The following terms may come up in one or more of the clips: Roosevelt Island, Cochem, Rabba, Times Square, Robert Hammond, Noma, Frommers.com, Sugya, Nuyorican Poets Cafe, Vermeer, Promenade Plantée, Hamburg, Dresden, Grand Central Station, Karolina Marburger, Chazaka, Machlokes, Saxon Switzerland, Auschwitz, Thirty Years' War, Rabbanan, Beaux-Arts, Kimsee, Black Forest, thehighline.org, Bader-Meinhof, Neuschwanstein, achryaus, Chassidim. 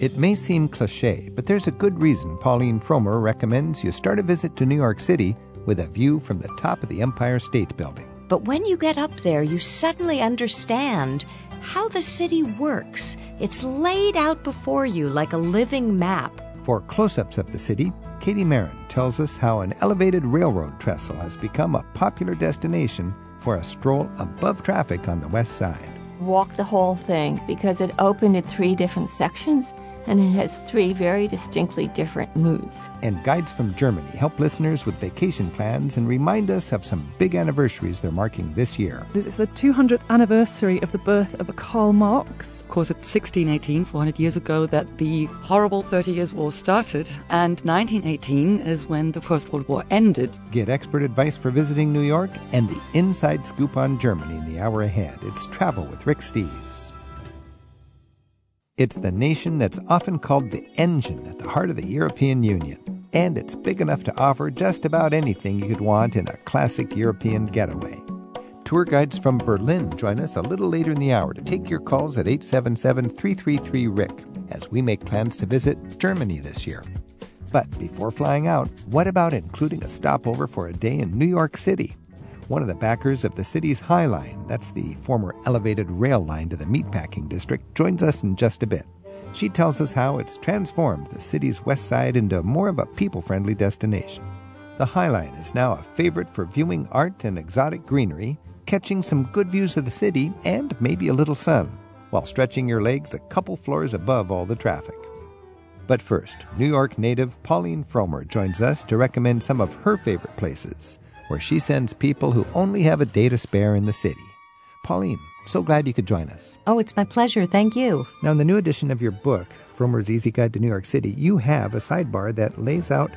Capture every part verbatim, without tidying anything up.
It may seem cliché, but there's a good reason Pauline Frommer recommends you start a visit to New York City with a view from the top of the Empire State Building. But when you get up there, you suddenly understand how the city works. It's laid out before you like a living map. For close-ups of the city, Katie Maron tells us how an elevated railroad trestle has become a popular destination for a stroll above traffic on the west side. Walk the whole thing because it opened in three different sections and it has three very distinctly different moods. And guides from Germany help listeners with vacation plans and remind us of some big anniversaries they're marking this year. This is the two hundredth anniversary of the birth of Karl Marx. Of course, it's sixteen eighteen, four hundred years ago, that the horrible Thirty Years' War started, and nineteen eighteen is when the First World War ended. Get expert advice for visiting New York and the inside scoop on Germany in the hour ahead. It's Travel with Rick Steves. It's the nation that's often called the engine at the heart of the European Union, and it's big enough to offer just about anything you could want in a classic European getaway. Tour guides from Berlin join us a little later in the hour to take your calls at eight seven seven, three three three, R I C as we make plans to visit Germany this year. But before flying out, what about including a stopover for a day in New York City? One of the backers of the city's High Line, that's the former elevated rail line to the meatpacking district, joins us in just a bit. She tells us how it's transformed the city's west side into more of a people-friendly destination. The High Line is now a favorite for viewing art and exotic greenery, catching some good views of the city and maybe a little sun, while stretching your legs a couple floors above all the traffic. But first, New York native Pauline Frommer joins us to recommend some of her favorite places, where she sends people who only have a day to spare in the city. Pauline, so glad you could join us. Oh, it's my pleasure. Thank you. Now, in the new edition of your book, Frommer's Easy Guide to New York City, you have a sidebar that lays out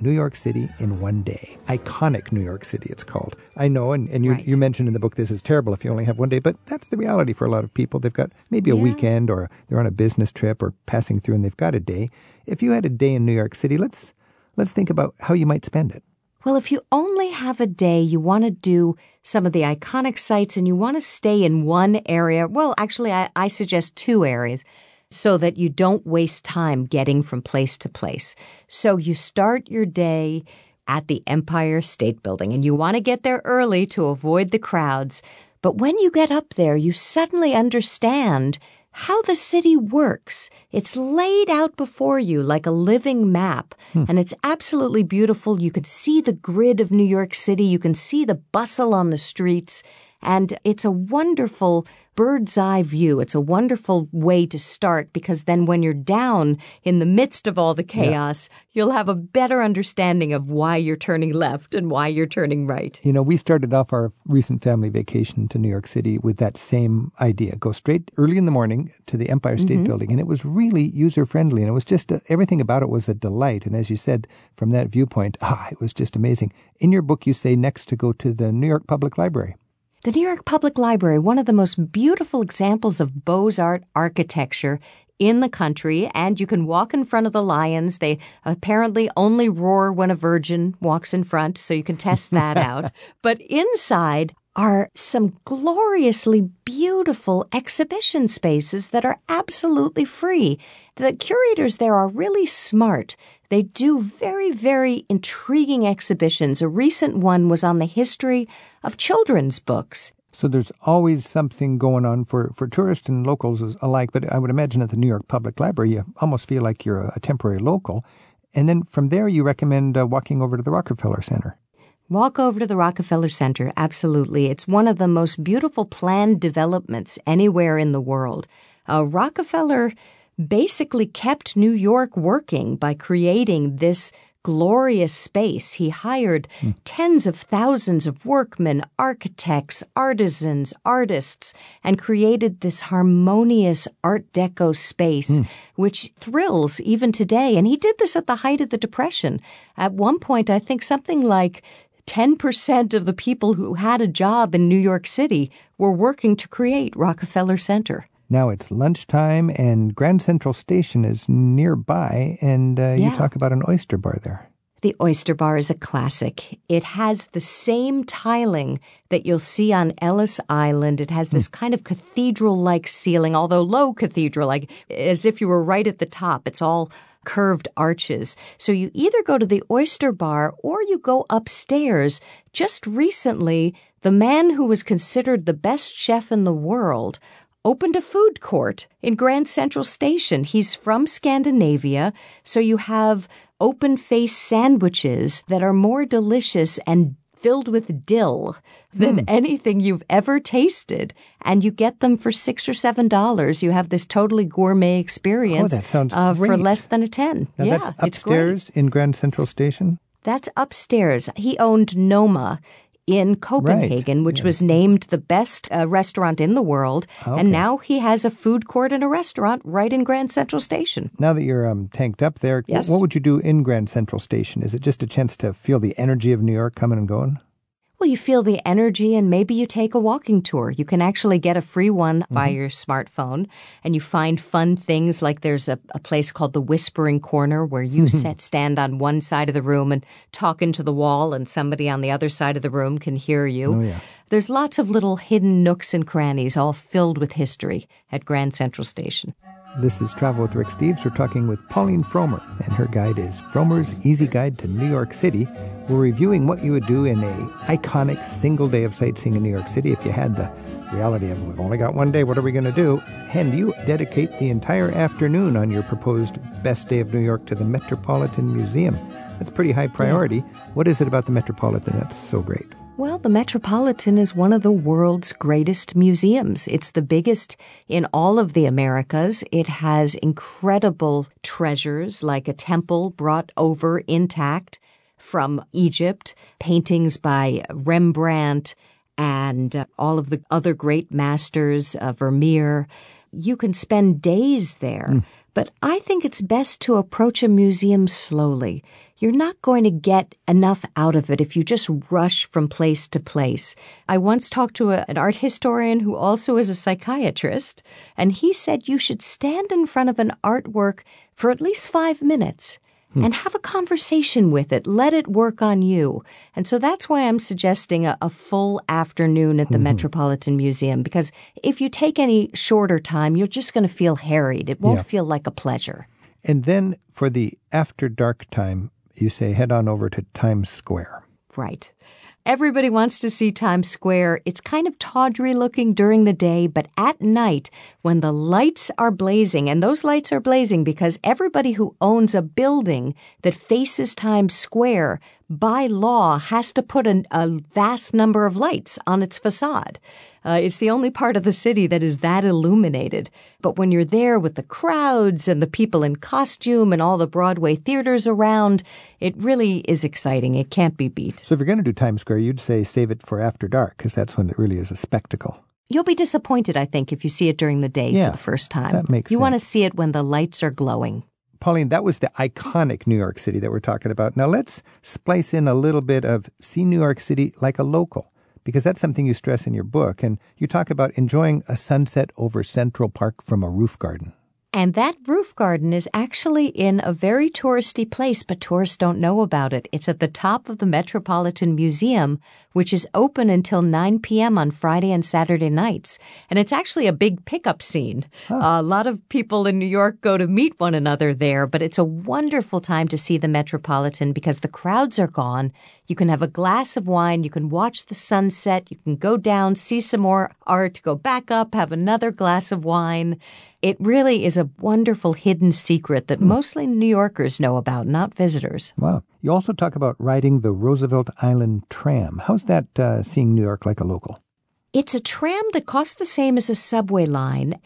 New York City in one day. Iconic New York City, it's called. I know, and, and you, right. you mentioned in the book this is terrible if you only have one day, but that's the reality for a lot of people. They've got maybe a yeah. weekend, or they're on a business trip or passing through and they've got a day. If you had a day in New York City, let's let's think about how you might spend it. Well, if you only have a day, you want to do some of the iconic sites and you want to stay in one area. Well, actually, I, I suggest two areas so that you don't waste time getting from place to place. So you start your day at the Empire State Building, and you want to get there early to avoid the crowds. But when you get up there, you suddenly understand how the city works. It's laid out before you like a living map, hmm. and it's absolutely beautiful. You can see the grid of New York City. You can see the bustle on the streets, and it's a wonderful bird's eye view. It's a wonderful way to start, because then when you're down in the midst of all the chaos, yeah. you'll have a better understanding of why you're turning left and why you're turning right. You know, we started off our recent family vacation to New York City with that same idea. Go straight early in the morning to the Empire State mm-hmm. Building. And it was really user-friendly. And it was just, a, everything about it was a delight. And as you said, from that viewpoint, ah, it was just amazing. In your book, you say next to go to the New York Public Library. The New York Public Library, one of the most beautiful examples of Beaux-Arts architecture in the country, and you can walk in front of the lions. They apparently only roar when a virgin walks in front, so you can test that out. But inside are some gloriously beautiful exhibition spaces that are absolutely free. The curators there are really smart. They do very, very intriguing exhibitions. A recent one was on the history of children's books. So there's always something going on for, for tourists and locals alike, but I would imagine at the New York Public Library, you almost feel like you're a, a temporary local. And then from there, you recommend uh, walking over to the Rockefeller Center. Walk over to the Rockefeller Center, absolutely. It's one of the most beautiful planned developments anywhere in the world. Uh, Rockefeller basically kept New York working by creating this glorious space. He hired hmm. tens of thousands of workmen, architects, artisans, artists, and created this harmonious Art Deco space, hmm. which thrills even today. And he did this at the height of the Depression. At one point, I think something like ten percent of the people who had a job in New York City were working to create Rockefeller Center. Now it's lunchtime, and Grand Central Station is nearby, and uh, yeah. you talk about an oyster bar there. the Oyster Bar is a classic. It has the same tiling that you'll see on Ellis Island. It has this kind of cathedral-like ceiling, although low cathedral-like, as if you were right at the top. It's all curved arches. So you either go to the Oyster Bar or you go upstairs. Just recently, the man who was considered the best chef in the world opened a food court in Grand Central Station. He's from Scandinavia, so you have open-faced sandwiches that are more delicious and filled with dill than mm. anything you've ever tasted. And you get them for six or seven dollars. You have this totally gourmet experience oh, that sounds uh, great. for less than a ten. Now yeah, that's upstairs in Grand Central Station? That's upstairs. He owned Noma in Copenhagen, right. which yeah. was named the best uh, restaurant in the world. Okay. And now he has a food court and a restaurant right in Grand Central Station. Now that you're um, tanked up there, yes. what would you do in Grand Central Station? Is it just a chance to feel the energy of New York coming and going? Well, you feel the energy and maybe you take a walking tour. You can actually get a free one mm-hmm. by your smartphone, and you find fun things like there's a, a place called the Whispering Corner where you mm-hmm. set, stand on one side of the room and talk into the wall and somebody on the other side of the room can hear you. Oh, yeah. There's lots of little hidden nooks and crannies all filled with history at Grand Central Station. This is Travel with Rick Steves. We're talking with Pauline Frommer, and her guide is Frommer's Easy Guide to New York City. We're reviewing what you would do in an iconic single day of sightseeing in New York City if you had the reality of, we've only got one day, what are we going to do? And you dedicate the entire afternoon on your proposed best day of New York to the Metropolitan Museum. That's pretty high priority. What is it about the Metropolitan that's so great? Well, the Metropolitan is one of the world's greatest museums. It's the biggest in all of the Americas. It has incredible treasures like a temple brought over intact from Egypt, paintings by Rembrandt and uh, all of the other great masters, uh, Vermeer. You can spend days there. Mm. But I think it's best to approach a museum slowly. You're not going to get enough out of it if you just rush from place to place. I once talked to a, an art historian who also is a psychiatrist, and he said you should stand in front of an artwork for at least five minutes hmm. and have a conversation with it. Let it work on you. And so that's why I'm suggesting a, a full afternoon at the mm-hmm. Metropolitan Museum, because if you take any shorter time, you're just going to feel harried. It won't yeah. feel like a pleasure. And then for the after dark time, you say head on over to Times Square. Right. Everybody wants to see Times Square. It's kind of tawdry looking during the day, but at night when the lights are blazing, and those lights are blazing because everybody who owns a building that faces Times Square by law has to put an, a vast number of lights on its facade. Uh, it's the only part of the city that is that illuminated. But when you're there with the crowds and the people in costume and all the Broadway theaters around, it really is exciting. It can't be beat. So if you're going to do Times Square, you'd say save it for after dark, because that's when it really is a spectacle. You'll be disappointed, I think, if you see it during the day yeah, for the first time. That makes you sense. You want to see it when the lights are glowing. Pauline, that was the iconic New York City that we're talking about. Now let's splice in a little bit of see New York City like a local, because that's something you stress in your book, and you talk about enjoying a sunset over Central Park from a roof garden. And that roof garden is actually in a very touristy place, but tourists don't know about it. It's at the top of the Metropolitan Museum, which is open until nine p.m. on Friday and Saturday nights. And it's actually a big pickup scene. Huh. Uh, a lot of people in New York go to meet one another there, but it's a wonderful time to see the Metropolitan because the crowds are gone. You can have a glass of wine. You can watch the sunset. You can go down, see some more art, go back up, have another glass of wine. It really is a wonderful hidden secret that mostly New Yorkers know about, not visitors. Wow. You also talk about riding the Roosevelt Island tram. How's that uh, seeing New York like a local? It's a tram that costs the same as a subway line.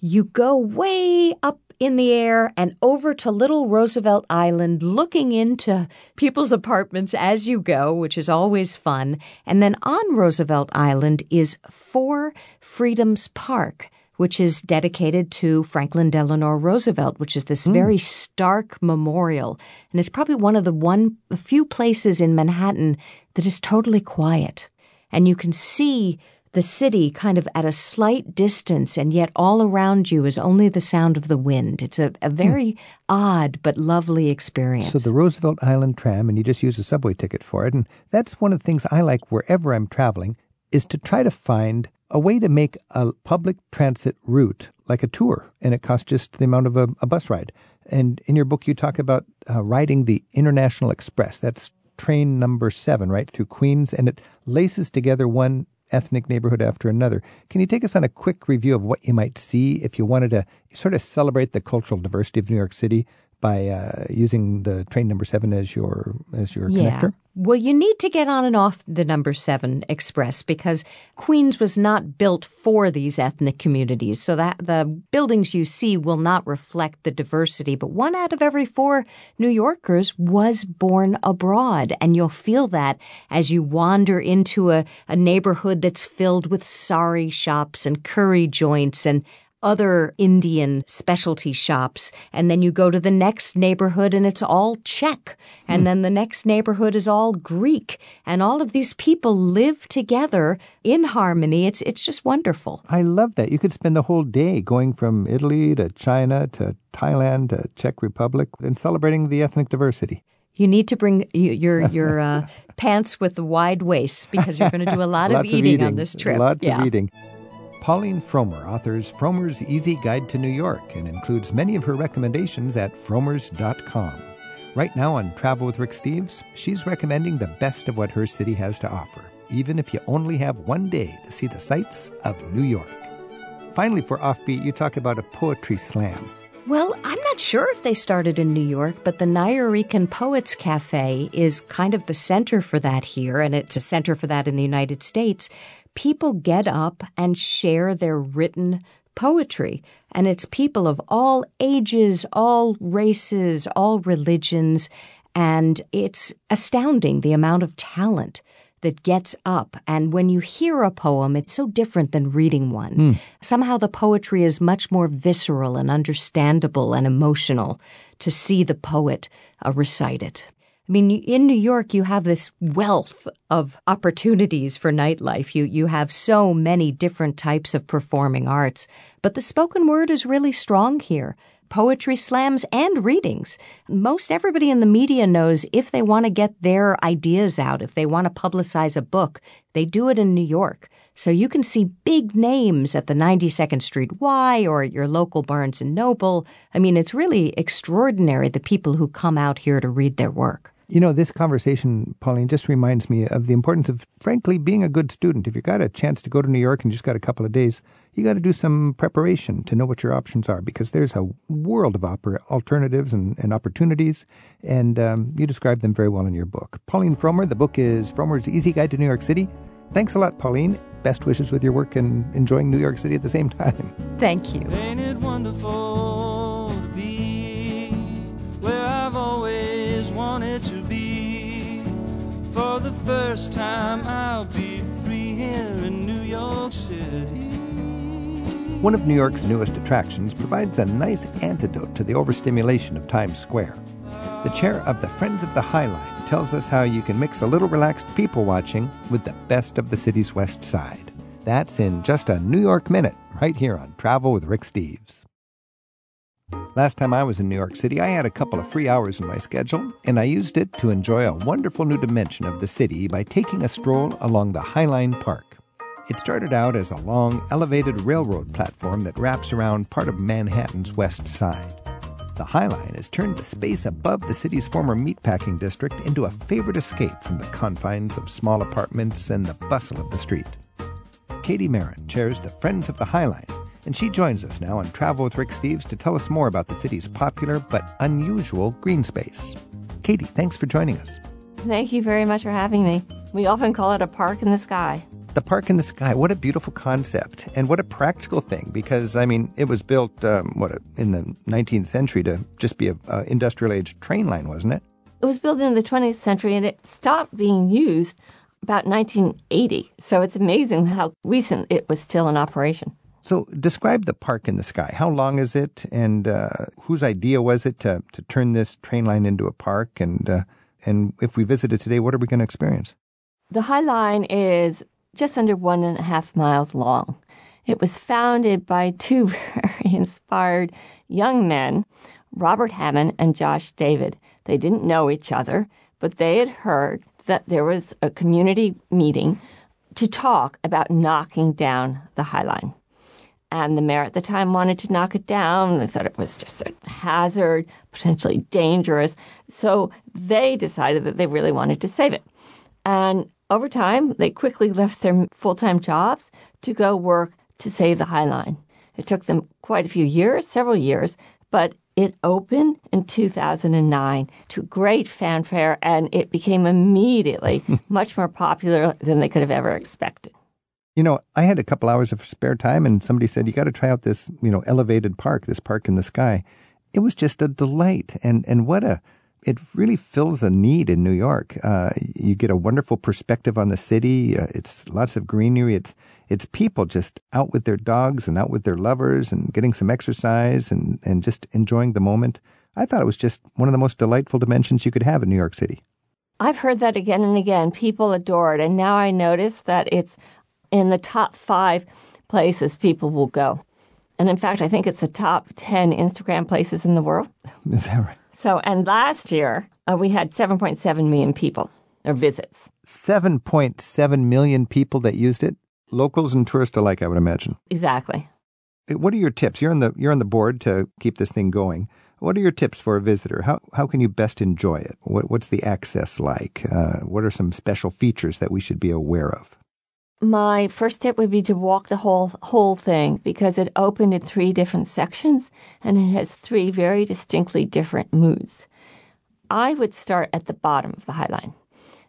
You go way up in the air and over to Little Roosevelt Island, looking into people's apartments as you go, which is always fun. And then on Roosevelt Island is Four Freedoms Park, which is dedicated to Franklin Delano Roosevelt, which is this mm. very stark memorial. And it's probably one of the one few places in Manhattan that is totally quiet. And you can see the city kind of at a slight distance, and yet all around you is only the sound of the wind. It's a, a very mm. odd but lovely experience. So the Roosevelt Island tram, and you just use a subway ticket for it, and that's one of the things I like wherever I'm traveling, is to try to find a way to make a public transit route like a tour, and it costs just the amount of a, a bus ride. And in your book, you talk about uh, riding the International Express. That's train number seven, right, through Queens, and it laces together one ethnic neighborhood after another. Can you take us on a quick review of what you might see if you wanted to sort of celebrate the cultural diversity of New York City by uh, using the train number seven as your as your yeah. connector? Well, you need to get on and off the number seven express because Queens was not built for these ethnic communities. So that the buildings you see will not reflect the diversity. But one out of every four New Yorkers was born abroad. And you'll feel that as you wander into a, a neighborhood that's filled with sari shops and curry joints and other Indian specialty shops, and then you go to the next neighborhood and it's all Czech, and mm. then the next neighborhood is all Greek, and all of these people live together in harmony. It's it's just wonderful. I love that. You could spend the whole day going from Italy to China to Thailand to Czech Republic and celebrating the ethnic diversity. You need to bring your your uh, pants with the wide waist because you're going to do a lot of, eating of eating on this trip. Lots yeah. of eating. Pauline Frommer authors Frommer's Easy Guide to New York and includes many of her recommendations at frommers dot com. Right now on Travel with Rick Steves, she's recommending the best of what her city has to offer, even if you only have one day to see the sights of New York. Finally, for Offbeat, you talk about a poetry slam. Well, I'm not sure if they started in New York, but the Nuyorican Poets Cafe is kind of the center for that here, and it's a center for that in the United States. People get up and share their written poetry, and it's people of all ages, all races, all religions, and it's astounding the amount of talent that gets up. And when you hear a poem, it's so different than reading one. Mm. Somehow the poetry is much more visceral and understandable and emotional to see the poet uh, recite it. I mean, in New York, you have this wealth of opportunities for nightlife. You you have so many different types of performing arts, but the spoken word is really strong here. Poetry slams and readings. Most everybody in the media knows if they want to get their ideas out, if they want to publicize a book, they do it in New York. So you can see big names at the ninety-second Street Y or at your local Barnes and Noble. I mean, it's really extraordinary, the people who come out here to read their work. You know, this conversation, Pauline, just reminds me of the importance of, frankly, being a good student. If you've got a chance to go to New York and just got a couple of days, you got to do some preparation to know what your options are, because there's a world of alternatives and, and opportunities, and um, you describe them very well in your book. Pauline Frommer, the book is Frommer's Easy Guide to New York City. Thanks a lot, Pauline. Best wishes with your work and enjoying New York City at the same time. Thank you. Ain't it wonderful to be where I've always wanted to be? For the first time, I'll be free here in New York City. One of New York's newest attractions provides a nice antidote to the overstimulation of Times Square. The chair of the Friends of the High Line tells us how you can mix a little relaxed people watching with the best of the city's west side. That's in just a New York Minute, right here on Travel with Rick Steves. Last time I was in New York City, I had a couple of free hours in my schedule, and I used it to enjoy a wonderful new dimension of the city by taking a stroll along the High Line Park. It started out as a long, elevated railroad platform that wraps around part of Manhattan's west side. The High Line has turned the space above the city's former meatpacking district into a favorite escape from the confines of small apartments and the bustle of the street. Katie Maron chairs the Friends of the High Line, and she joins us now on Travel with Rick Steves to tell us more about the city's popular but unusual green space. Katie, thanks for joining us. Thank you very much for having me. We often call it a park in the sky. The park in the sky, what a beautiful concept, and what a practical thing, because, I mean, it was built, um, what, in the nineteenth century to just be an uh, industrial-age train line, wasn't it? It was built in the twentieth century, and it stopped being used about nineteen eighty, so it's amazing how recent it was still in operation. So describe the park in the sky. How long is it, and uh, whose idea was it to, to turn this train line into a park, and, uh, and if we visit it today, what are we going to experience? The High Line is just under one and a half miles long. It was founded by two very inspired young men, Robert Hammond and Josh David. They didn't know each other, but they had heard that there was a community meeting to talk about knocking down the High Line. And the mayor at the time wanted to knock it down. They thought it was just a hazard, potentially dangerous. So they decided that they really wanted to save it. And over time, they quickly left their full-time jobs to go work to save the High Line. It took them quite a few years, several years, but it opened in two thousand nine to great fanfare, and it became immediately much more popular than they could have ever expected. You know, I had a couple hours of spare time, and somebody said, you got to try out this, you know, elevated park, this park in the sky. It was just a delight, and, and what a... It really fills a need in New York. Uh, you get a wonderful perspective on the city. Uh, it's lots of greenery. It's it's people just out with their dogs and out with their lovers and getting some exercise and, and just enjoying the moment. I thought it was just one of the most delightful dimensions you could have in New York City. I've heard that again and again. People adore it. And now I notice that it's in the top five places people will go. And in fact, I think it's the top ten Instagram places in the world. Is that right? So, and last year, uh, we had seven point seven million people, or visits. seven point seven million people that used it? Locals and tourists alike, I would imagine. Exactly. What are your tips? You're on the you're on the board to keep this thing going. What are your tips for a visitor? How how can you best enjoy it? What, what's the access like? Uh, what are some special features that we should be aware of? My first tip would be to walk the whole whole thing, because it opened in three different sections and it has three very distinctly different moods. I would start at the bottom of the High Line,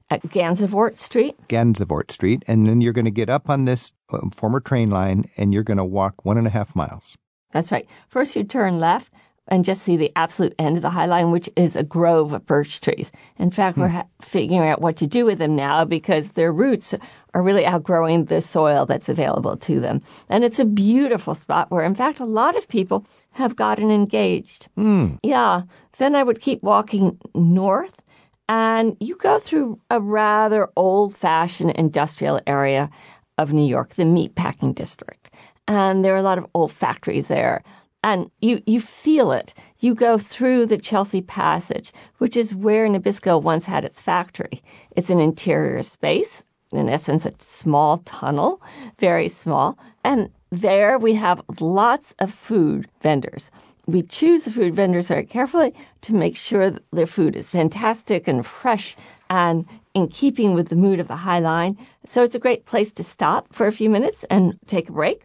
at Gansevoort Street. Gansevoort Street, and then you're going to get up on this former train line and you're going to walk one and a half miles. That's right. First you turn left and just see the absolute end of the High Line, which is a grove of birch trees. In fact, hmm. we're ha- figuring out what to do with them now because their roots are really outgrowing the soil that's available to them. And it's a beautiful spot where, in fact, a lot of people have gotten engaged. Hmm. Yeah. Then I would keep walking north, and you go through a rather old-fashioned industrial area of New York, the meatpacking district. And there are a lot of old factories there. And you, you feel it. You go through the Chelsea Passage, which is where Nabisco once had its factory. It's an interior space, in essence, a small tunnel, very small. And there we have lots of food vendors. We choose the food vendors very carefully to make sure that their food is fantastic and fresh and in keeping with the mood of the High Line. So it's a great place to stop for a few minutes and take a break.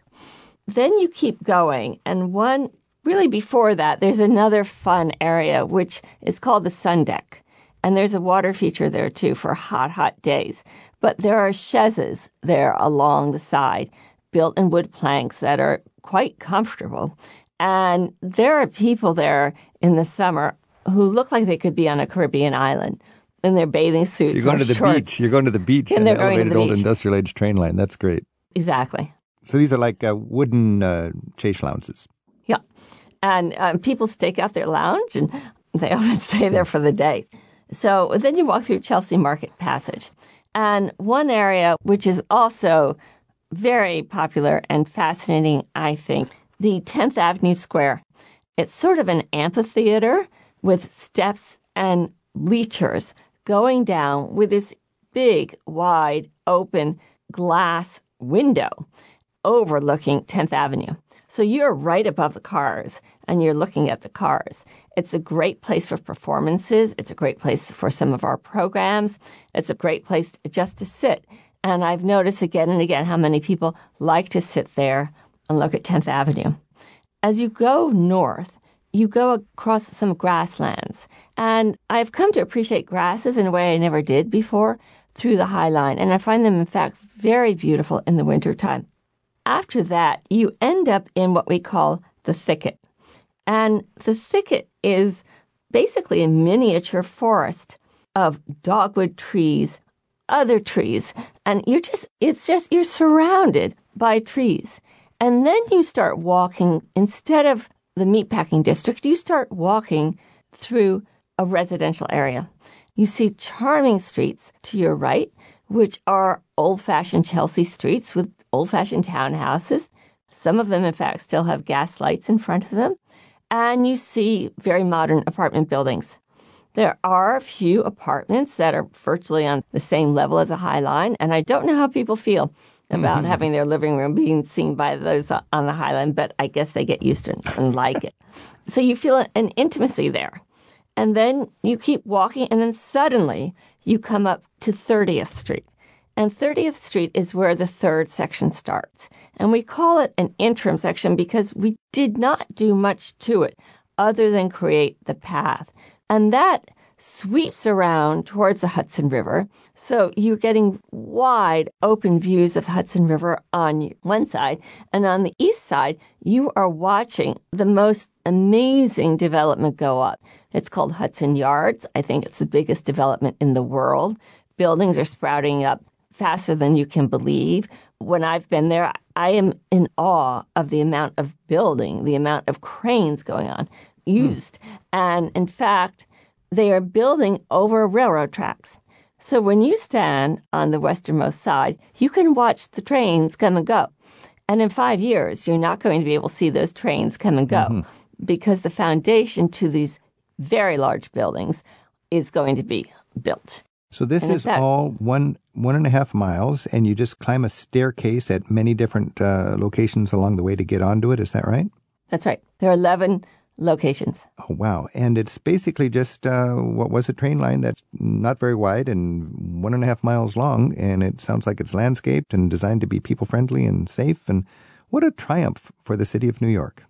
Then you keep going, and one, really before that, there's another fun area, which is called the Sun Deck. And there's a water feature there, too, for hot, hot days. But there are chaises there along the side, built in wood planks that are quite comfortable. And there are people there in the summer who look like they could be on a Caribbean island in their bathing suits. So you're going to the shorts. beach. You're going to the beach in the elevated old industrial age train line. That's great. Exactly. So these are like uh, wooden uh, chaise lounges. Yeah. And um, people stake out their lounge, and they often stay there for the day. So then you walk through Chelsea Market Passage. And one area which is also very popular and fascinating, I think, the tenth Avenue Square. It's sort of an amphitheater with steps and bleachers going down with this big, wide, open glass window overlooking tenth Avenue. So you're right above the cars, and you're looking at the cars. It's a great place for performances. It's a great place for some of our programs. It's a great place just to sit. And I've noticed again and again how many people like to sit there and look at tenth Avenue. As you go north, you go across some grasslands. And I've come to appreciate grasses in a way I never did before through the High Line. And I find them, in fact, very beautiful in the wintertime. After that, you end up in what we call the thicket. And the thicket is basically a miniature forest of dogwood trees, other trees, and you're just, it's just, you're surrounded by trees. And then you start walking, instead of the meatpacking district, you start walking through a residential area. You see charming streets to your right, which are old-fashioned Chelsea streets with old-fashioned townhouses. Some of them, in fact, still have gas lights in front of them. And you see very modern apartment buildings. There are a few apartments that are virtually on the same level as a High Line, and I don't know how people feel about mm-hmm. having their living room being seen by those on the High Line, but I guess they get used to it and like it. So you feel an intimacy there. And then you keep walking, and then suddenly you come up to thirtieth Street. And thirtieth Street is where the third section starts. And we call it an interim section because we did not do much to it other than create the path. And that sweeps around towards the Hudson River. So you're getting wide open views of the Hudson River on one side. And on the east side, you are watching the most amazing development go up. It's called Hudson Yards. I think it's the biggest development in the world. Buildings are sprouting up faster than you can believe. When I've been there, I am in awe of the amount of building, the amount of cranes going on, used. Mm. And in fact, they are building over railroad tracks. So when you stand on the westernmost side, you can watch the trains come and go. And in five years, you're not going to be able to see those trains come and go mm-hmm. because the foundation to these very large buildings is going to be built. So this is fact, all one one and a half miles, and you just climb a staircase at many different uh, locations along the way to get onto it. Is that right? That's right. There are eleven locations. Oh, wow. And it's basically just, uh, what was a train line that's not very wide and one and a half miles long, and it sounds like it's landscaped and designed to be people-friendly and safe. And what a triumph for the city of New York.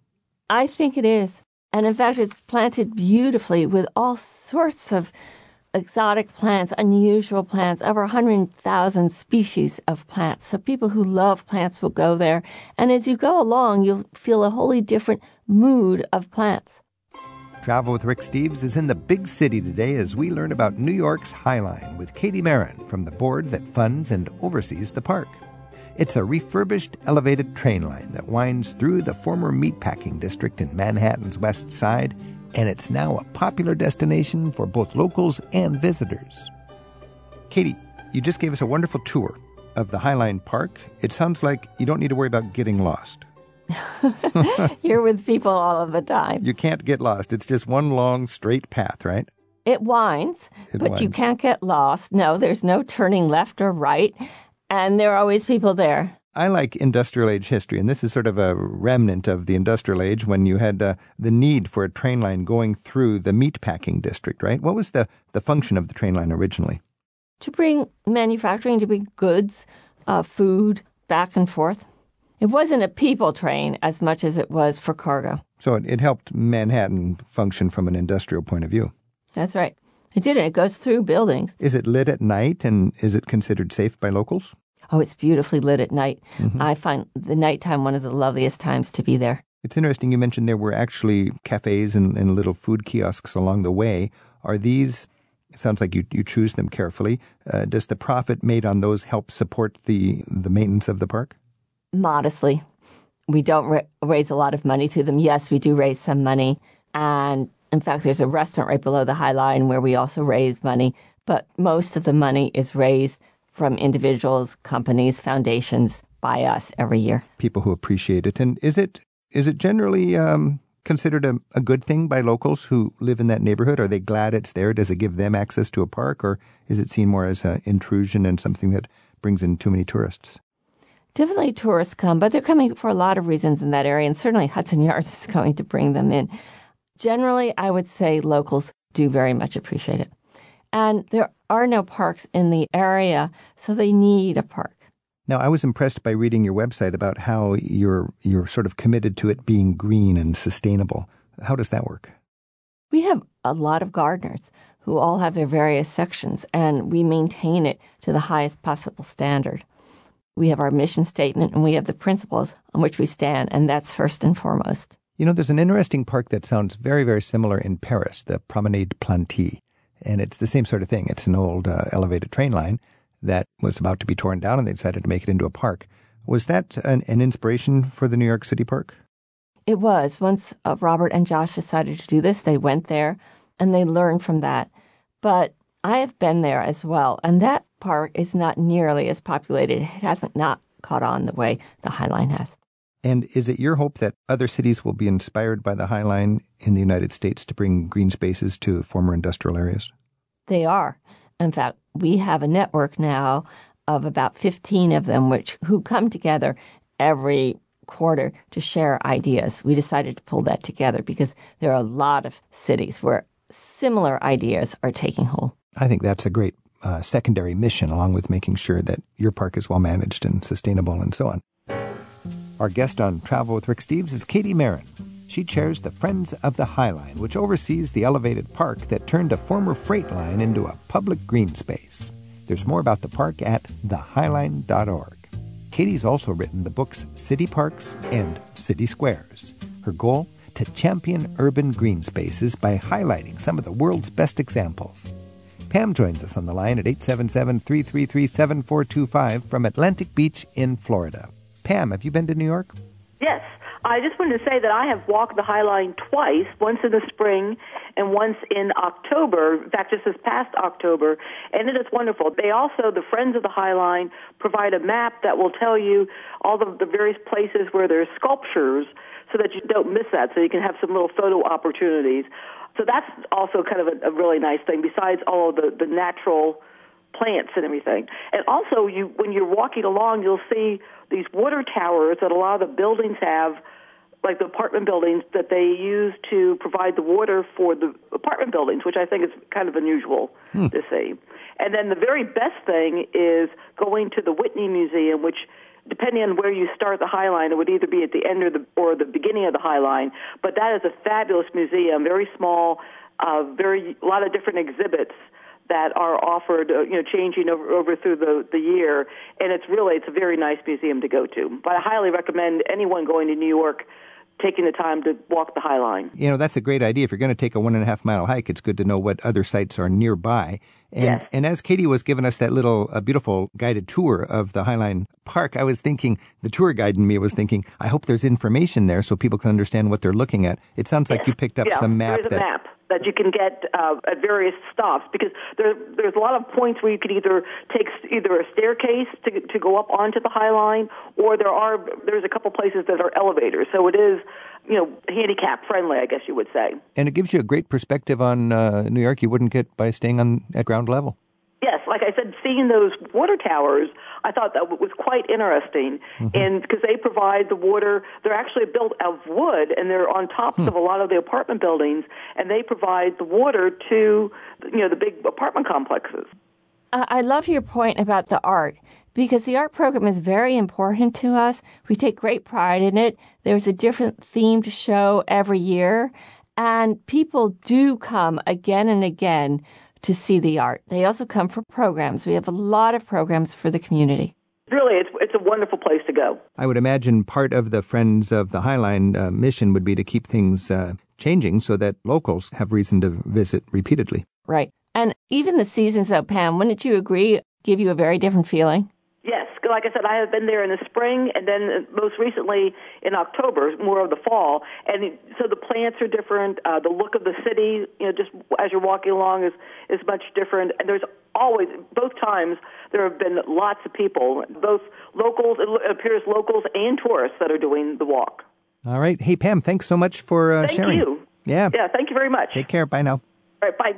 I think it is. And in fact, it's planted beautifully with all sorts of exotic plants, unusual plants, over one hundred thousand species of plants. So people who love plants will go there. And as you go along, you'll feel a wholly different mood of plants. Travel with Rick Steves is in the big city today as we learn about New York's High Line with Katie Maron from the board that funds and oversees the park. It's a refurbished, elevated train line that winds through the former meatpacking district in Manhattan's West Side, and it's now a popular destination for both locals and visitors. Katie, you just gave us a wonderful tour of the High Line Park. It sounds like you don't need to worry about getting lost. You're with people all of the time. You can't get lost. It's just one long, straight path, right? It winds, it but winds. You can't get lost. No, there's no turning left or right, and there are always people there. I like industrial age history, and this is sort of a remnant of the industrial age when you had uh, the need for a train line going through the meatpacking district, right? What was the, the function of the train line originally? To bring manufacturing, to bring goods, uh, food, back and forth. It wasn't a people train as much as it was for cargo. So it, it helped Manhattan function from an industrial point of view. That's right. It did, and it goes through buildings. Is it lit at night, and is it considered safe by locals? Oh, it's beautifully lit at night. Mm-hmm. I find the nighttime one of the loveliest times to be there. It's interesting you mentioned there were actually cafes and, and little food kiosks along the way. Are these, it sounds like you, you choose them carefully. Uh, does the profit made on those help support the, the maintenance of the park? Modestly. We don't ra- raise a lot of money through them. Yes, we do raise some money. And in fact, there's a restaurant right below the High Line where we also raise money. But most of the money is raised from individuals, companies, foundations, by us every year. People who appreciate it. And is it is it generally um, considered a, a good thing by locals who live in that neighborhood? Are they glad it's there? Does it give them access to a park? Or is it seen more as an intrusion and something that brings in too many tourists? Definitely tourists come, but they're coming for a lot of reasons in that area, and certainly Hudson Yards is going to bring them in. Generally, I would say locals do very much appreciate it. And there are no parks in the area, so they need a park. Now, I was impressed by reading your website about how you're you're sort of committed to it being green and sustainable. How does that work? We have a lot of gardeners who all have their various sections, and we maintain it to the highest possible standard. We have our mission statement, and we have the principles on which we stand, and that's first and foremost. You know, there's an interesting park that sounds very, very similar in Paris, the Promenade Plantée. And it's the same sort of thing. It's an old uh, elevated train line that was about to be torn down, and they decided to make it into a park. Was that an, an inspiration for the New York City park? It was. Once uh, Robert and Josh decided to do this, they went there, and they learned from that. But I have been there as well, and that Park is not nearly as populated. It hasn't not caught on the way the High Line has. And is it your hope that other cities will be inspired by the High Line in the United States to bring green spaces to former industrial areas? They are. In fact, we have a network now of about fifteen of them which who come together every quarter to share ideas. We decided to pull that together because there are a lot of cities where similar ideas are taking hold. I think that's a great uh, secondary mission, along with making sure that your park is well managed and sustainable and so on. Our guest on Travel with Rick Steves is Katie Maron. She chairs the Friends of the High Line, which oversees the elevated park that turned a former freight line into a public green space. There's more about the park at the high line dot org. Katie's also written the books City Parks and City Squares. Her goal? To champion urban green spaces by highlighting some of the world's best examples. Pam joins us on the line at eight seven seven, three three three, seven four two five from Atlantic Beach in Florida. Pam, have you been to New York? Yes. I just wanted to say that I have walked the High Line twice, once in the spring and once in October, in fact, just this past October, and it is wonderful. They also, the Friends of the High Line, provide a map that will tell you all the, the various places where there are sculptures so that you don't miss that, so you can have some little photo opportunities. So that's also kind of a, a really nice thing, besides all of the, the natural plants and everything. And also, you when you're walking along, you'll see these water towers that a lot of the buildings have, like the apartment buildings, that they use to provide the water for the apartment buildings, which I think is kind of unusual hmm. to see. And then the very best thing is going to the Whitney Museum, which, depending on where you start the High Line, it would either be at the end or the, or the beginning of the High Line. But that is a fabulous museum, very small, uh, very a lot of different exhibits that are offered, uh, you know, changing over, over through the, the year. And it's really, it's a very nice museum to go to. But I highly recommend anyone going to New York taking the time to walk the High Line. You know, that's a great idea. If you're going to take a one and a half mile hike, it's good to know what other sites are nearby. And, yes. and as Katie was giving us that little uh, beautiful guided tour of the High Line Park, I was thinking, the tour guide in me was thinking, I hope there's information there so people can understand what they're looking at. It sounds like yes. you picked up yeah, some map. There's that, a map that you can get uh, at various stops, because there, there's a lot of points where you could either take either a staircase to, to go up onto the High Line, or there are there's a couple places that are elevators. So it is, you know, handicap friendly, I guess you would say. And it gives you a great perspective on uh, New York you wouldn't get by staying on at ground level. Yes, like I said, seeing those water towers, I thought that was quite interesting, mm-hmm. and because they provide the water, they're actually built of wood, and they're on tops hmm. of a lot of the apartment buildings, and they provide the water to, you know, the big apartment complexes. Uh, I love your point about the art, because the art program is very important to us. We take great pride in it. There's a different theme to show every year, and people do come again and again to see the art. They also come for programs. We have a lot of programs for the community. Really, it's it's a wonderful place to go. I would imagine part of the Friends of the High Line uh, mission would be to keep things uh, changing so that locals have reason to visit repeatedly. Right. And even the seasons, though, Pam, wouldn't you agree, give you a very different feeling? Yes. Like I said, I have been there in the spring, and then most recently in October, more of the fall. And so the plants are different. Uh, the look of the city, you know, just as you're walking along is, is much different. And there's always, both times, there have been lots of people, both locals, it appears locals and tourists that are doing the walk. All right. Hey, Pam, thanks so much for uh, thank sharing. Thank you. Yeah. Yeah, thank you very much. Take care. Bye now. All right, bye.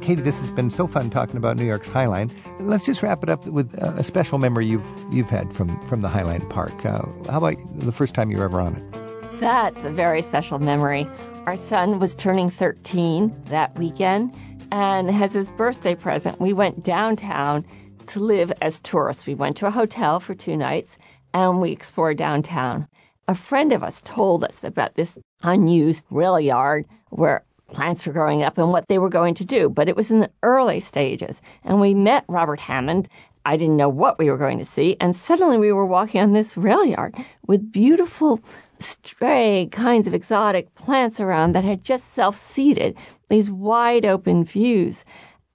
Katie, this has been so fun talking about New York's High Line. Let's just wrap it up with a special memory you've you've had from, from the High Line Park. Uh, how about the first time you were ever on it? That's a very special memory. Our son was turning thirteen that weekend, and as his birthday present, we went downtown to live as tourists. We went to a hotel for two nights, and we explored downtown. A friend of us told us about this unused rail yard where plants were growing up and what they were going to do, but it was in the early stages. And we met Robert Hammond. I didn't know what we were going to see, and suddenly we were walking on this rail yard with beautiful stray kinds of exotic plants around that had just self-seeded, these wide open views.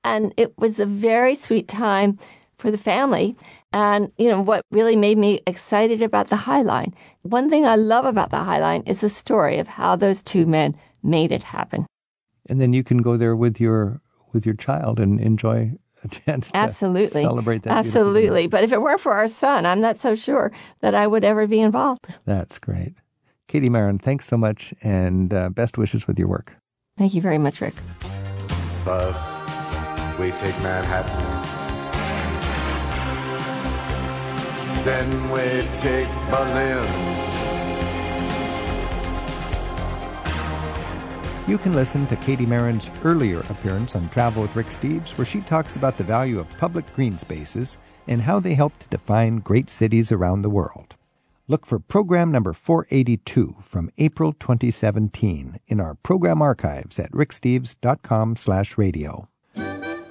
And it was a very sweet time for the family. And, you know, what really made me excited about the High Line, one thing I love about the High Line is the story of how those two men made it happen. And then you can go there with your with your child and enjoy a chance to Absolutely. celebrate that. Absolutely. But if it were for our son, I'm not so sure that I would ever be involved. That's great. Katie Maron, thanks so much, and uh, best wishes with your work. Thank you very much, Rick. First, we take Manhattan. Then we take Berlin. You can listen to Katie Maron's earlier appearance on Travel with Rick Steves, where she talks about the value of public green spaces and how they help to define great cities around the world. Look for program number four eighty-two from April twenty seventeen in our program archives at ricksteves.com slash radio.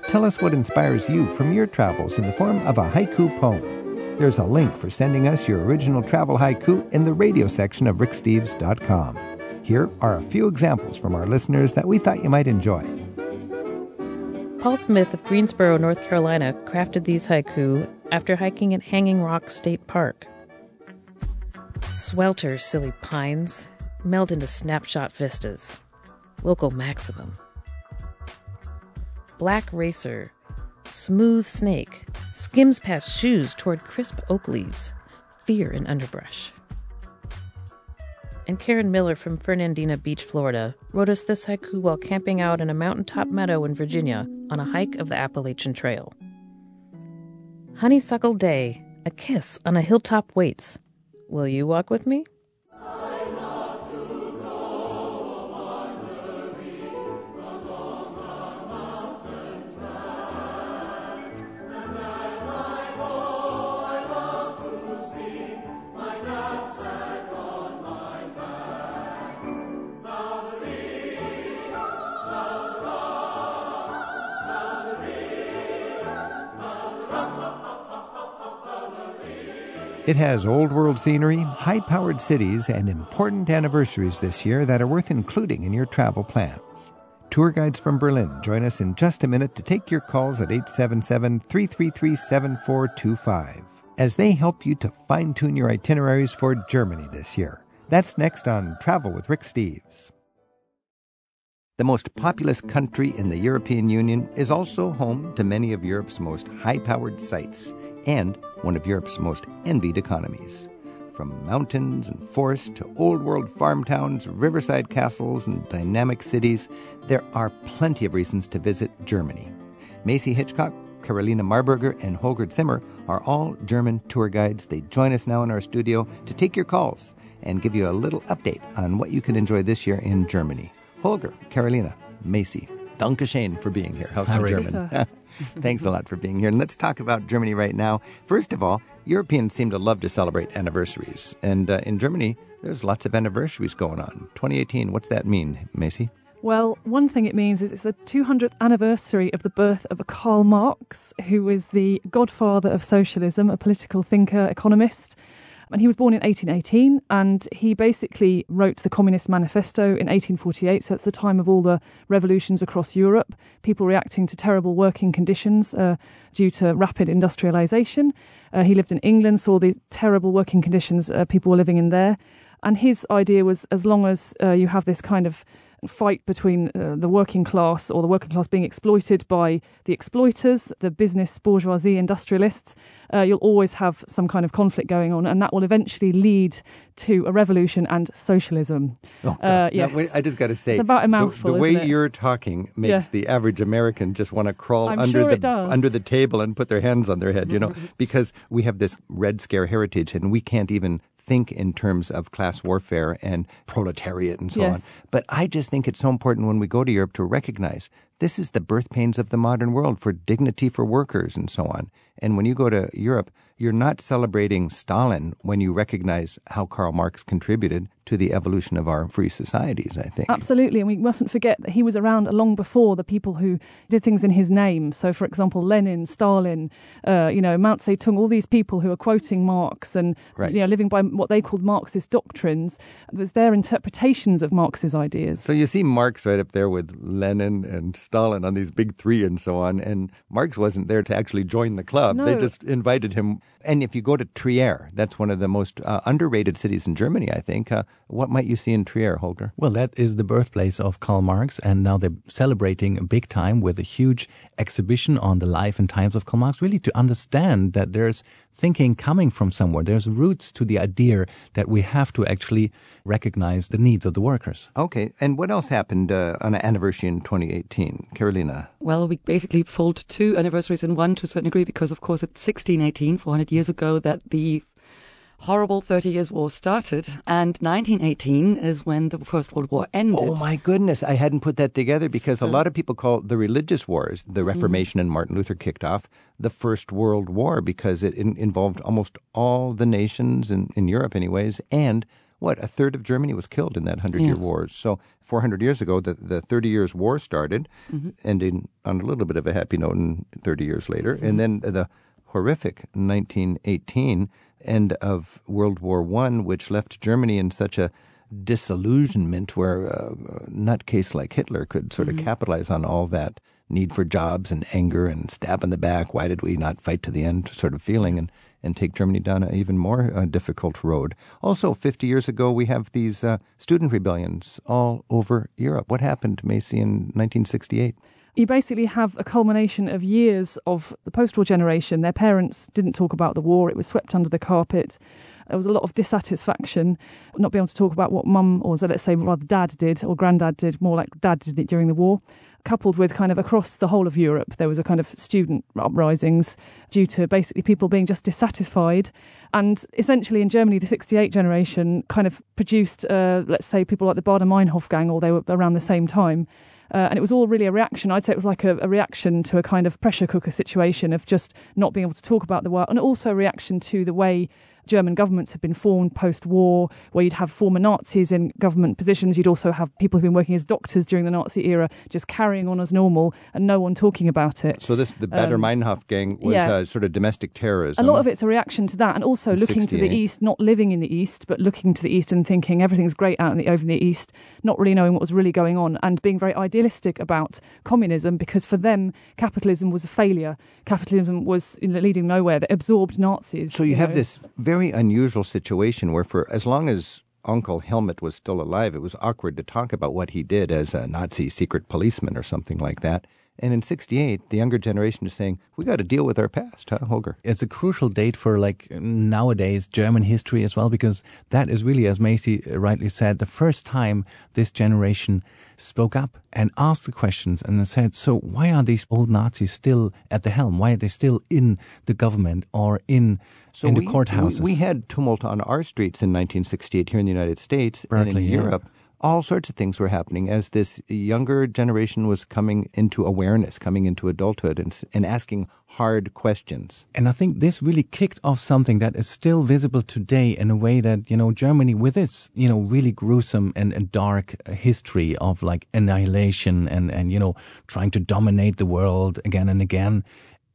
Tell us what inspires you from your travels in the form of a haiku poem. There's a link for sending us your original travel haiku in the radio section of rick steves dot com. Here are a few examples from our listeners that we thought you might enjoy. Paul Smith of Greensboro, North Carolina, crafted these haiku after hiking at Hanging Rock State Park. Swelter, silly pines, melt into snapshot vistas. Local maximum. Black racer, smooth snake, skims past shoes toward crisp oak leaves. Fear in underbrush. And Karen Miller from Fernandina Beach, Florida, wrote us this haiku while camping out in a mountaintop meadow in Virginia on a hike of the Appalachian Trail. Honeysuckle day, a kiss on a hilltop waits. Will you walk with me? It has old-world scenery, high-powered cities, and important anniversaries this year that are worth including in your travel plans. Tour guides from Berlin join us in just a minute to take your calls at eight seven seven, three three three, seven four two five as they help you to fine-tune your itineraries for Germany this year. That's next on Travel with Rick Steves. The most populous country in the European Union is also home to many of Europe's most high-powered sites and one of Europe's most envied economies. From mountains and forests to old-world farm towns, riverside castles, and dynamic cities, there are plenty of reasons to visit Germany. Macy Hitchcock, Karolina Marburger, and Holger Zimmer are all German tour guides. They join us now in our studio to take your calls and give you a little update on what you can enjoy this year in Germany. Holger, Karolina, Macy, danke schön for being here. How's my German? Thanks a lot for being here. And let's talk about Germany right now. First of all, Europeans seem to love to celebrate anniversaries. And uh, in Germany, there's lots of anniversaries going on. twenty eighteen, what's that mean, Macy? Well, one thing it means is it's the two hundredth anniversary of the birth of Karl Marx, who was the godfather of socialism, a political thinker, economist. And he was born in eighteen eighteen, and he basically wrote the Communist Manifesto in eighteen forty-eight. So it's the time of all the revolutions across Europe, people reacting to terrible working conditions uh, due to rapid industrialisation. Uh, he lived in England, saw the terrible working conditions uh, people were living in there. And his idea was, as long as uh, you have this kind of fight between uh, the working class or the working class being exploited by the exploiters, the business, bourgeoisie, industrialists, uh, you'll always have some kind of conflict going on, and that will eventually lead to a revolution and socialism. Oh, uh, yes. Now, I just got to say, it's about a mouthful, the, the way isn't it? You're talking makes yeah. the average American just want to crawl I'm under sure the under the table and put their hands on their head, you know, because we have this Red Scare heritage and we can't even think in terms of class warfare and proletariat and so yes. on. But I just think it's so important when we go to Europe to recognize this is the birth pains of the modern world for dignity for workers and so on. And when you go to Europe, you're not celebrating Stalin when you recognize how Karl Marx contributed to the evolution of our free societies, I think. Absolutely. And we mustn't forget that he was around long before the people who did things in his name. So, for example, Lenin, Stalin, uh, you know, Mao Zedong, all these people who are quoting Marx and right. you know, living by what they called Marxist doctrines. It was their interpretations of Marx's ideas. So you see Marx right up there with Lenin and Stalin on these big three and so on. And Marx wasn't there to actually join the club. job. No. They just invited him. And if you go to Trier, that's one of the most uh, underrated cities in Germany, I think. Uh, what might you see in Trier, Holger? Well, that is the birthplace of Karl Marx, and now they're celebrating big time with a huge exhibition on the life and times of Karl Marx, really to understand that there's thinking coming from somewhere. There's roots to the idea that we have to actually recognize the needs of the workers. Okay, and what else happened uh, on an anniversary in twenty eighteen? Karolina? Well, we basically fold two anniversaries in one to a certain degree because, of course, it's sixteen eighteen, four hundred years ago, that the horrible Thirty Years' War started, and nineteen eighteen is when the First World War ended. Oh, my goodness. I hadn't put that together because so, a lot of people call the religious wars, the Reformation mm-hmm. and Martin Luther kicked off, the First World War because it in- involved almost all the nations, in, in Europe anyways, and what, a third of Germany was killed in that hundred-year yes. war. So four hundred years ago, the, the Thirty Years' War started, mm-hmm. ending on a little bit of a happy note in thirty years later, mm-hmm. and then the horrific nineteen eighteen end of World War One, which left Germany in such a disillusionment where a nutcase like Hitler could sort mm-hmm. of capitalize on all that need for jobs and anger and stab in the back, why did we not fight to the end sort of feeling, and, and take Germany down an even more uh, difficult road. Also, fifty years ago, we have these uh, student rebellions all over Europe. What happened, Macy, in nineteen sixty-eight? You basically have a culmination of years of the post-war generation. Their parents didn't talk about the war. It was swept under the carpet. There was a lot of dissatisfaction, not being able to talk about what mum or, let's say, rather dad did or granddad did, more like dad did it during the war, coupled with kind of across the whole of Europe, there was a kind of student uprisings due to basically people being just dissatisfied. And essentially in Germany, the sixty-eight generation kind of produced, uh, let's say, people like the Bader-Meinhof gang, or they were around the same time. Uh, and it was all really a reaction. I'd say it was like a, a reaction to a kind of pressure cooker situation of just not being able to talk about the war, and also a reaction to the way German governments had been formed post-war, where you'd have former Nazis in government positions. You'd also have people who've been working as doctors during the Nazi era just carrying on as normal and no one talking about it. So this, the Bader-Meinhof um, gang was yeah. uh, sort of domestic terrorism. A lot of it's a reaction to that, and also looking sixty-eight. To the East, not living in the East, but looking to the East and thinking everything's great out in the, over in the East, not really knowing what was really going on, and being very idealistic about communism, because for them, capitalism was a failure. Capitalism was leading nowhere. They absorbed Nazis. So you, you have know. this very unusual situation where for as long as Uncle Helmut was still alive, it was awkward to talk about what he did as a Nazi secret policeman or something like that. And in sixty-eight, the younger generation is saying, we got to deal with our past, huh, Holger? It's a crucial date for, like, nowadays German history as well, because that is really, as Macy rightly said, the first time this generation spoke up and asked the questions and said, so why are these old Nazis still at the helm? Why are they still in the government or in, so in we, the courthouses? We, we had tumult on our streets in nineteen sixty-eight here in the United States Berkeley, and in yeah. Europe. All sorts of things were happening as this younger generation was coming into awareness, coming into adulthood, and, and asking hard questions. And I think this really kicked off something that is still visible today in a way that, you know, Germany with its, you know, really gruesome and, and dark history of like annihilation and, and, you know, trying to dominate the world again and again.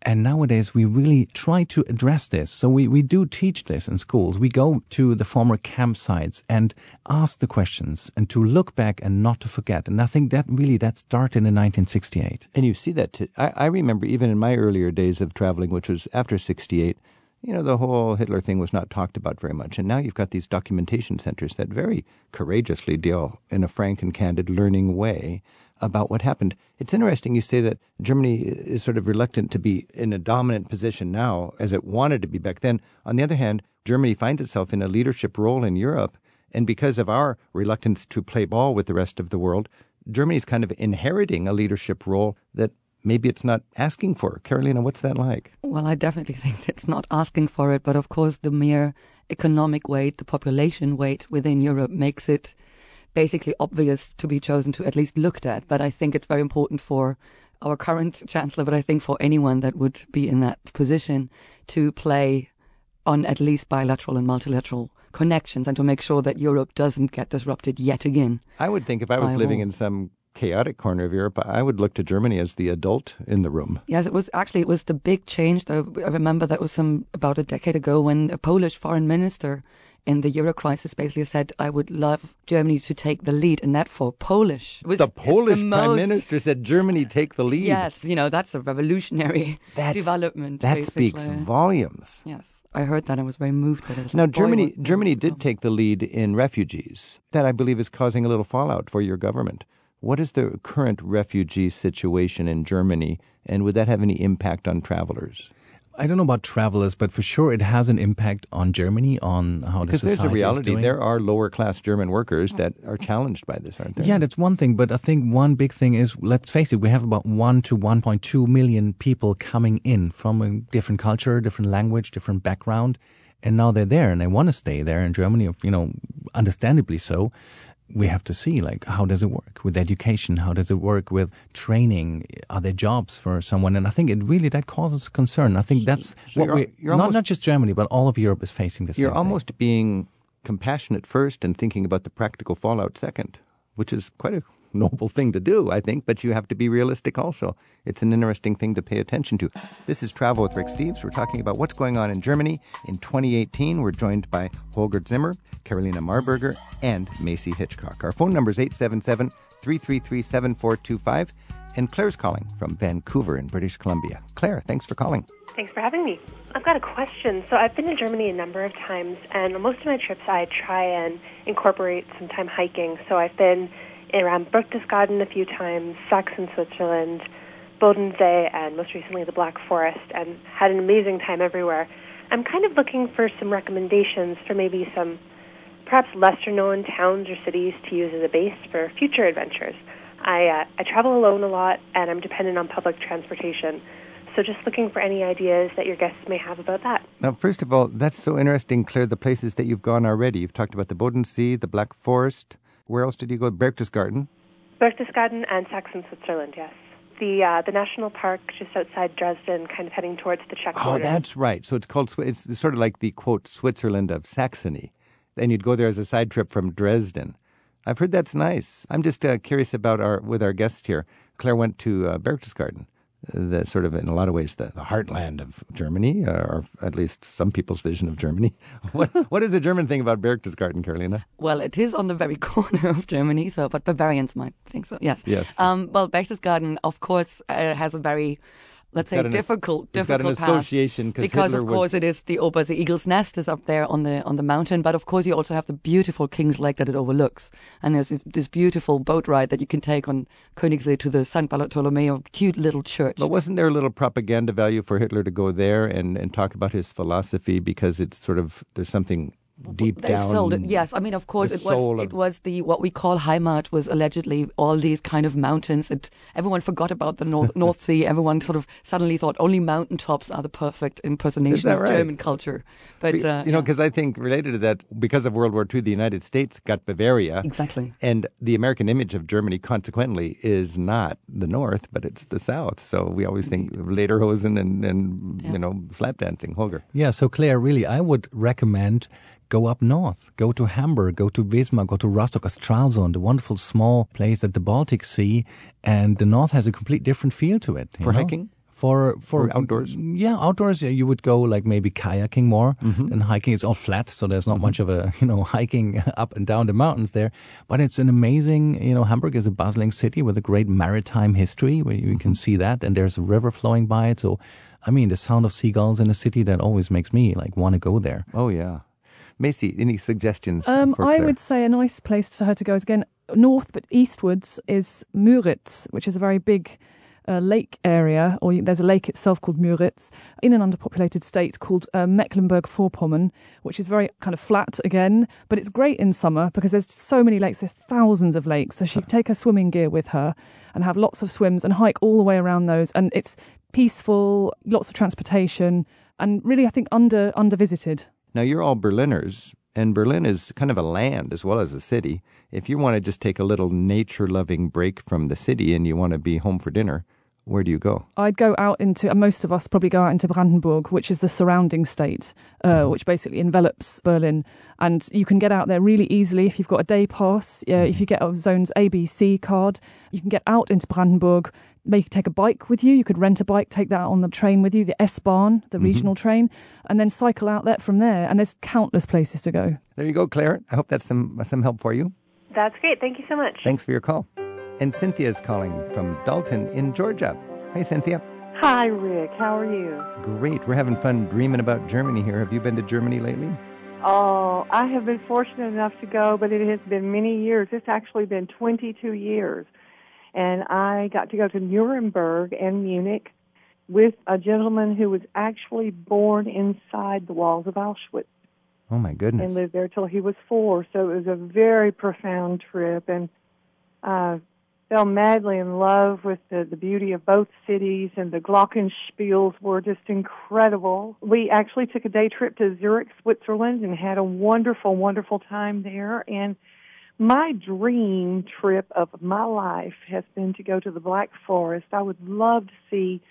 And nowadays, we really try to address this. So we, we do teach this in schools. We go to the former campsites and ask the questions and to look back and not to forget. And I think that really, that started in nineteen sixty-eight. And you see that. T- I, I remember even in my earlier days of traveling, which was after sixty-eight, you know, the whole Hitler thing was not talked about very much. And now you've got these documentation centers that very courageously deal in a frank and candid learning way about what happened. It's interesting you say that Germany is sort of reluctant to be in a dominant position now as it wanted to be back then. On the other hand, Germany finds itself in a leadership role in Europe, and because of our reluctance to play ball with the rest of the world, Germany's kind of inheriting a leadership role that maybe it's not asking for. Karolina, what's that like? Well, I definitely think it's not asking for it, but of course the mere economic weight, the population weight within Europe makes it basically obvious to be chosen to at least looked at. But I think it's very important for our current chancellor, but I think for anyone that would be in that position, to play on at least bilateral and multilateral connections and to make sure that Europe doesn't get disrupted yet again. I would think if I was living war. in some chaotic corner of Europe, I would look to Germany as the adult in the room. Yes, it was actually, it was the big change. I remember that was some about a decade ago when a Polish foreign minister in the Euro crisis basically said, I would love Germany to take the lead, and therefore Polish. Was, the Polish the prime most, minister said, Germany, take the lead. Yes, you know, that's a revolutionary that's, development. That basically. Speaks volumes. Yes, I heard that. I was very moved by it. Now, like, Germany, boy, Germany did take the lead in refugees. That, I believe, is causing a little fallout for your government. What is the current refugee situation in Germany, and would that have any impact on travelers? I don't know about travelers, but for sure it has an impact on Germany, on how the society is doing. Because there's a reality. There are lower-class German workers that are challenged by this, aren't there? Yeah, that's one thing. But I think one big thing is, let's face it, we have about one to one point two million people coming in from a different culture, different language, different background. And now they're there, and they want to stay there in Germany, you know, understandably so. We have to see, like, how does it work with education? How does it work with training? Are there jobs for someone? And I think it really, that causes concern. I think that's so what we, not, almost, not just Germany, but all of Europe is facing this. You're same almost thing. Being compassionate first and thinking about the practical fallout second, which is quite a noble thing to do, I think, but you have to be realistic also. It's an interesting thing to pay attention to. This is Travel with Rick Steves. We're talking about what's going on in Germany in twenty eighteen. We're joined by Holger Zimmer, Karolina Marburger, and Macy Hitchcock. Our phone number is eight seven seven, three three three, seven four two five, and Claire's calling from Vancouver in British Columbia. Claire, thanks for calling. Thanks for having me. I've got a question. So I've been to Germany a number of times, and on most of my trips I try and incorporate some time hiking. So I've been around Berchtesgaden a few times, Saxon Switzerland, Bodensee, and most recently the Black Forest, and had an amazing time everywhere. I'm kind of looking for some recommendations for maybe some perhaps lesser-known towns or cities to use as a base for future adventures. I uh, I travel alone a lot, and I'm dependent on public transportation. So just looking for any ideas that your guests may have about that. Now, first of all, that's so interesting, Claire, the places that you've gone already. You've talked about the Bodensee, the Black Forest. Where else did you go? Berchtesgaden? Berchtesgaden and Saxon Switzerland, yes. The uh, the national park just outside Dresden, kind of heading towards the Czech border. Oh, that's right. So it's called, it's sort of like the, quote, Switzerland of Saxony. And you'd go there as a side trip from Dresden. I've heard that's nice. I'm just uh, curious about our, with our guests here. Claire went to uh, Berchtesgaden, the sort of, in a lot of ways, the, the heartland of Germany, or at least some people's vision of Germany. What, what is the German thing about Berchtesgaden, Karolina? Well, it is on the very corner of Germany, so but Bavarians might think so, yes. Yes. Um, well, Berchtesgaden, of course, uh, has a very, let's it's say, difficult, an, difficult it's got an association past, because, Hitler of course, was... it is the Ober, the Eagle's Nest is up there on the on the mountain, but of course you also have the beautiful King's Lake that it overlooks, and there's this beautiful boat ride that you can take on Königssee to the Saint Bartholomew, cute little church. But wasn't there a little propaganda value for Hitler to go there and, and talk about his philosophy, because it's sort of, there's something deep they down. Sold it. Yes, I mean, of course, it was. Of... It was the what we call Heimat was allegedly all these kind of mountains. It everyone forgot about the North North Sea. Everyone sort of suddenly thought only mountaintops are the perfect impersonation of right? German culture. But Be, uh, you know, because yeah. I think related to that, because of World War Two, the United States got Bavaria, exactly, and the American image of Germany consequently is not the North, but it's the South. So we always think lederhosen and and yeah. you know, slap dancing. Holger. Yeah. So Claire, really, I would recommend. Go up north, go to Hamburg, go to Wismar, go to Rostock or Stralsund, the wonderful small place at the Baltic Sea, and the north has a complete different feel to it. For know? hiking? For, for for outdoors? Yeah, outdoors. Yeah, you would go like maybe kayaking more mm-hmm. than hiking. It's all flat, so there's not mm-hmm. much of a, you know, hiking up and down the mountains there. But it's an amazing, you know, Hamburg is a bustling city with a great maritime history where you mm-hmm. can see that, and there's a river flowing by it. So, I mean, the sound of seagulls in a city, that always makes me like want to go there. Oh, yeah. Macy, any suggestions? Um, for I would say a nice place for her to go is, again, north but eastwards is Müritz, which is a very big uh, lake area, or there's a lake itself called Müritz, in an underpopulated state called uh, Mecklenburg-Vorpommern, which is very kind of flat again, but it's great in summer because there's so many lakes, there's thousands of lakes, so she can take her swimming gear with her and have lots of swims and hike all the way around those, and it's peaceful, lots of transportation, and really, I think, under under-visited. Now, you're all Berliners, and Berlin is kind of a land as well as a city. If you want to just take a little nature-loving break from the city and you want to be home for dinner, where do you go? I'd go out into, and most of us probably go out into Brandenburg, which is the surrounding state, uh, which basically envelops Berlin. And you can get out there really easily if you've got a day pass. Uh, if you get a Zones A, B, C card, you can get out into Brandenburg. They could take a bike with you. You could rent a bike, take that on the train with you, the S-Bahn, the mm-hmm. regional train, and then cycle out there from there. And there's countless places to go. There you go, Claire. I hope that's some some help for you. That's great. Thank you so much. Thanks for your call. And Cynthia's calling from Dalton in Georgia. Hi, Cynthia. Hi, Rick. How are you? Great. We're having fun dreaming about Germany here. Have you been to Germany lately? Oh, I have been fortunate enough to go, but it has been many years. It's actually been twenty-two years. And I got to go to Nuremberg and Munich with a gentleman who was actually born inside the walls of Auschwitz. Oh, my goodness. And lived there till he was four. So it was a very profound trip. And I uh, fell madly in love with the, the beauty of both cities, and the glockenspiels were just incredible. We actually took a day trip to Zurich, Switzerland, and had a wonderful, wonderful time there. And my dream trip of my life has been to go to the Black Forest. I would love to see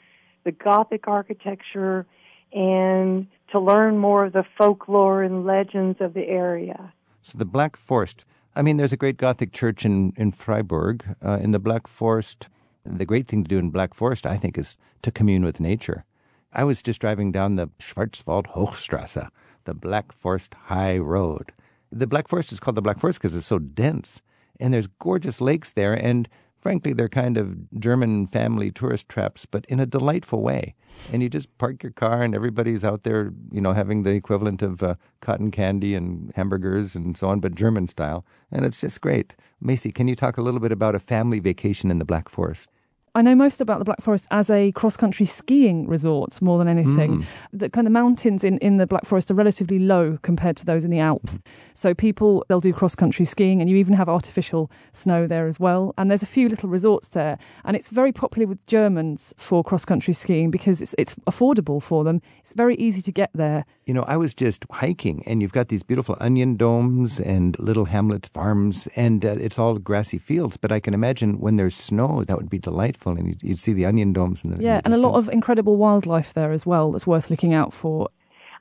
the Gothic architecture and to learn more of the folklore and legends of the area. So the Black Forest. I mean, there's a great Gothic church in, in Freiburg. Uh, in the Black Forest, the great thing to do in Black Forest, I think, is to commune with nature. I was just driving down the Schwarzwald Hochstrasse, the Black Forest High Road. The Black Forest is called the Black Forest because it's so dense. And there's gorgeous lakes there. And frankly, they're kind of German family tourist traps, but in a delightful way. And you just park your car and everybody's out there, you know, having the equivalent of uh, cotton candy and hamburgers and so on, but German style. And it's just great. Macy, can you talk a little bit about a family vacation in the Black Forest? I know most about the Black Forest as a cross-country skiing resort more than anything. Mm. The kind of mountains in, in the Black Forest are relatively low compared to those in the Alps. So people, they'll do cross-country skiing, and you even have artificial snow there as well. And there's a few little resorts there. And it's very popular with Germans for cross-country skiing because it's, it's affordable for them. It's very easy to get there. You know, I was just hiking, and you've got these beautiful onion domes and little hamlets, farms, and uh, it's all grassy fields. But I can imagine when there's snow, that would be delightful. And you'd, you'd see the onion domes. And the, yeah, and a lot of incredible wildlife there as well that's worth looking out for.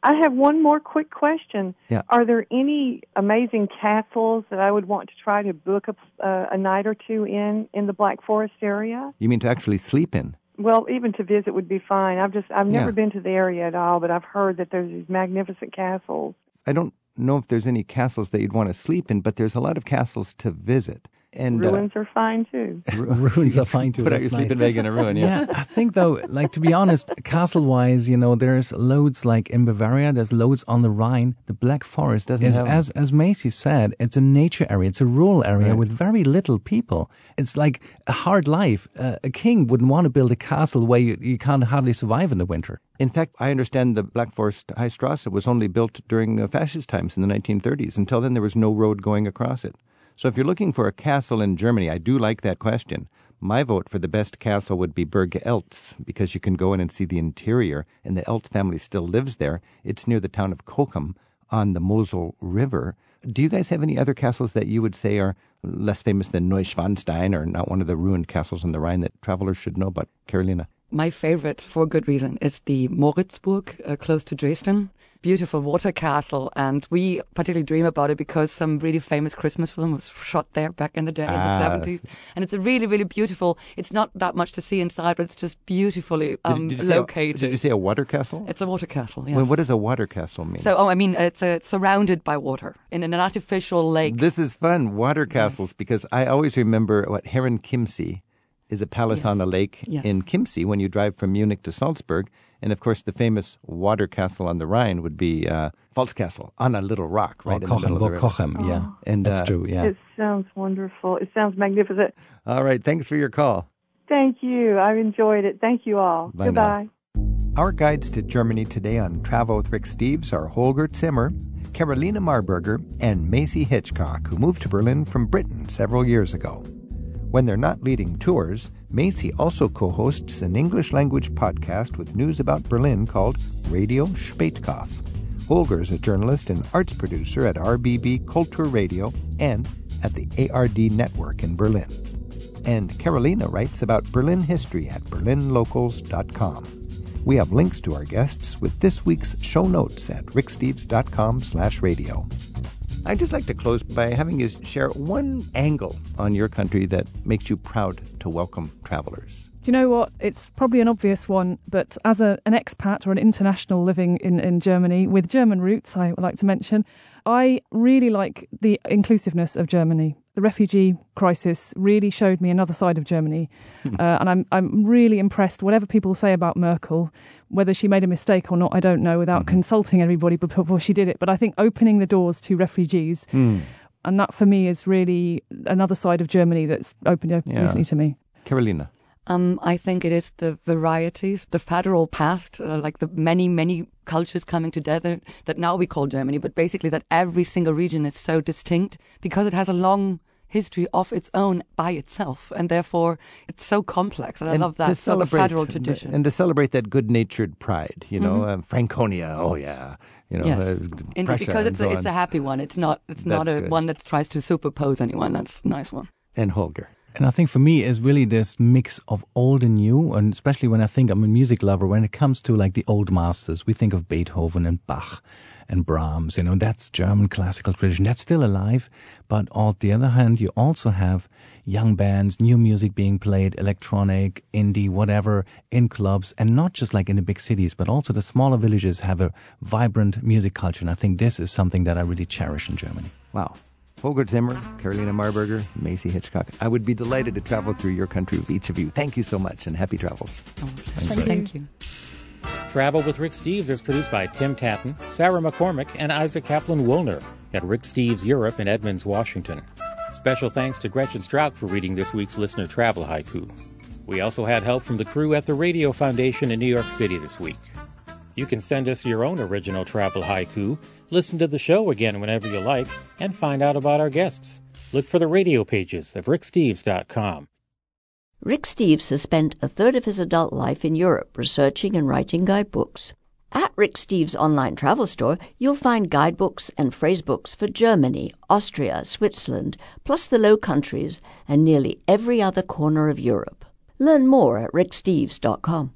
I have one more quick question. Yeah. Are there any amazing castles that I would want to try to book a, uh, a night or two in, in the Black Forest area? You mean to actually sleep in? Well, even to visit would be fine. I've just I've never yeah. been to the area at all, but I've heard that there's these magnificent castles. I don't know if there's any castles that you'd want to sleep in, but there's a lot of castles to visit. And, ruins uh, are fine too. Ruins are fine too. Put out your sleeping bag in a ruin, yeah. Yeah, I think though, like to be honest, castle-wise, you know, there's loads like in Bavaria, there's loads on the Rhine. The Black Forest, Doesn't is, have as, as Macy said, it's a nature area. It's a rural area right. with very little people. It's like a hard life. Uh, a king wouldn't want to build a castle where you, you can't hardly survive in the winter. In fact, I understand the Black Forest High Strasse was only built during the fascist times in the nineteen thirties. Until then, there was no road going across it. So if you're looking for a castle in Germany, I do like that question. My vote for the best castle would be Burg Eltz, because you can go in and see the interior, and the Eltz family still lives there. It's near the town of Kochum on the Mosel River. Do you guys have any other castles that you would say are less famous than Neuschwanstein, or not one of the ruined castles on the Rhine that travelers should know about? Karolina. My favorite, for good reason, is the Müritz, uh, close to Dresden. Beautiful water castle, and we particularly dream about it because some really famous Christmas film was shot there back in the day ah, in the seventies. And it's a really, really beautiful, it's not that much to see inside, but it's just beautifully um, did, did located. Say, did you say a water castle? It's a water castle, yes. Well, what does a water castle mean? So, oh, I mean, it's, a, it's surrounded by water in an artificial lake. This is fun, water castles, yes. Because I always remember what Herren Kimsee is a palace yes. on the lake yes. in Kimsee when you drive from Munich to Salzburg. And, of course, the famous water castle on the Rhine would be uh, Falzcastle on a little rock, right? Or in Cochem, the or Cochem, oh. yeah. And, That's uh, true, yeah. It sounds wonderful. It sounds magnificent. All right. Thanks for your call. Thank you. I've enjoyed it. Thank you all. Bye Goodbye. Now. Our guides to Germany today on Travel with Rick Steves are Holger Zimmer, Karolina Marburger, and Macy Hitchcock, who moved to Berlin from Britain several years ago. When they're not leading tours, Macy also co-hosts an English-language podcast with news about Berlin called Radio Spätkopf. Holger's a journalist and arts producer at R B B Kultur Radio and at the A R D Network in Berlin. and Karolina writes about Berlin history at berlin locals dot com. We have links to our guests with this week's show notes at rick steves dot com slash radio. I'd just like to close by having you share one angle on your country that makes you proud to welcome travelers. Do you know what? It's probably an obvious one, but as a, an expat or an international living in, in Germany, with German roots, I would like to mention, I really like the inclusiveness of Germany. The refugee crisis really showed me another side of Germany. uh, and I'm I'm really impressed, whatever people say about Merkel, whether she made a mistake or not, I don't know, without mm-hmm. consulting everybody before she did it. But I think opening the doors to refugees, mm. and that for me is really another side of Germany that's opened up yeah. recently to me. Karolina. Um, I think it is the varieties, the federal past, uh, like the many, many cultures coming together that now we call Germany, but basically that every single region is so distinct because it has a long history of its own by itself, and therefore it's so complex, and, and I love that, so the federal tradition. And to celebrate that good-natured pride, you know, mm-hmm. um, Franconia, oh yeah, you know, yes. uh, and Prussia, because it's, and so a, it's a happy one, it's not, it's not a good one that tries to superpose anyone, that's a nice one. And Holger. And I think for me is really this mix of old and new, and especially when I think I'm a music lover, when it comes to like the old masters, we think of Beethoven and Bach and Brahms, you know, that's German classical tradition. That's still alive. But on the other hand, you also have young bands, new music being played, electronic, indie, whatever, in clubs. And not just like in the big cities, but also the smaller villages have a vibrant music culture. And I think this is something that I really cherish in Germany. Wow. Holger Zimmer, Karolina Marburger, Macy Hitchcock. I would be delighted to travel through your country with each of you. Thank you so much, and happy travels. Thank you. Thank you. Travel with Rick Steves is produced by Tim Tatton, Sarah McCormick, and Isaac Kaplan-Woolner at Rick Steves Europe in Edmonds, Washington. Special thanks to Gretchen Strauch for reading this week's listener travel haiku. We also had help from the crew at the Radio Foundation in New York City this week. You can send us your own original travel haiku, listen to the show again whenever you like, and find out about our guests. Look for the radio pages of rick steves dot com. Rick Steves has spent a third of his adult life in Europe researching and writing guidebooks. At Rick Steves' online travel store, you'll find guidebooks and phrasebooks for Germany, Austria, Switzerland, plus the Low Countries, and nearly every other corner of Europe. Learn more at rick steves dot com.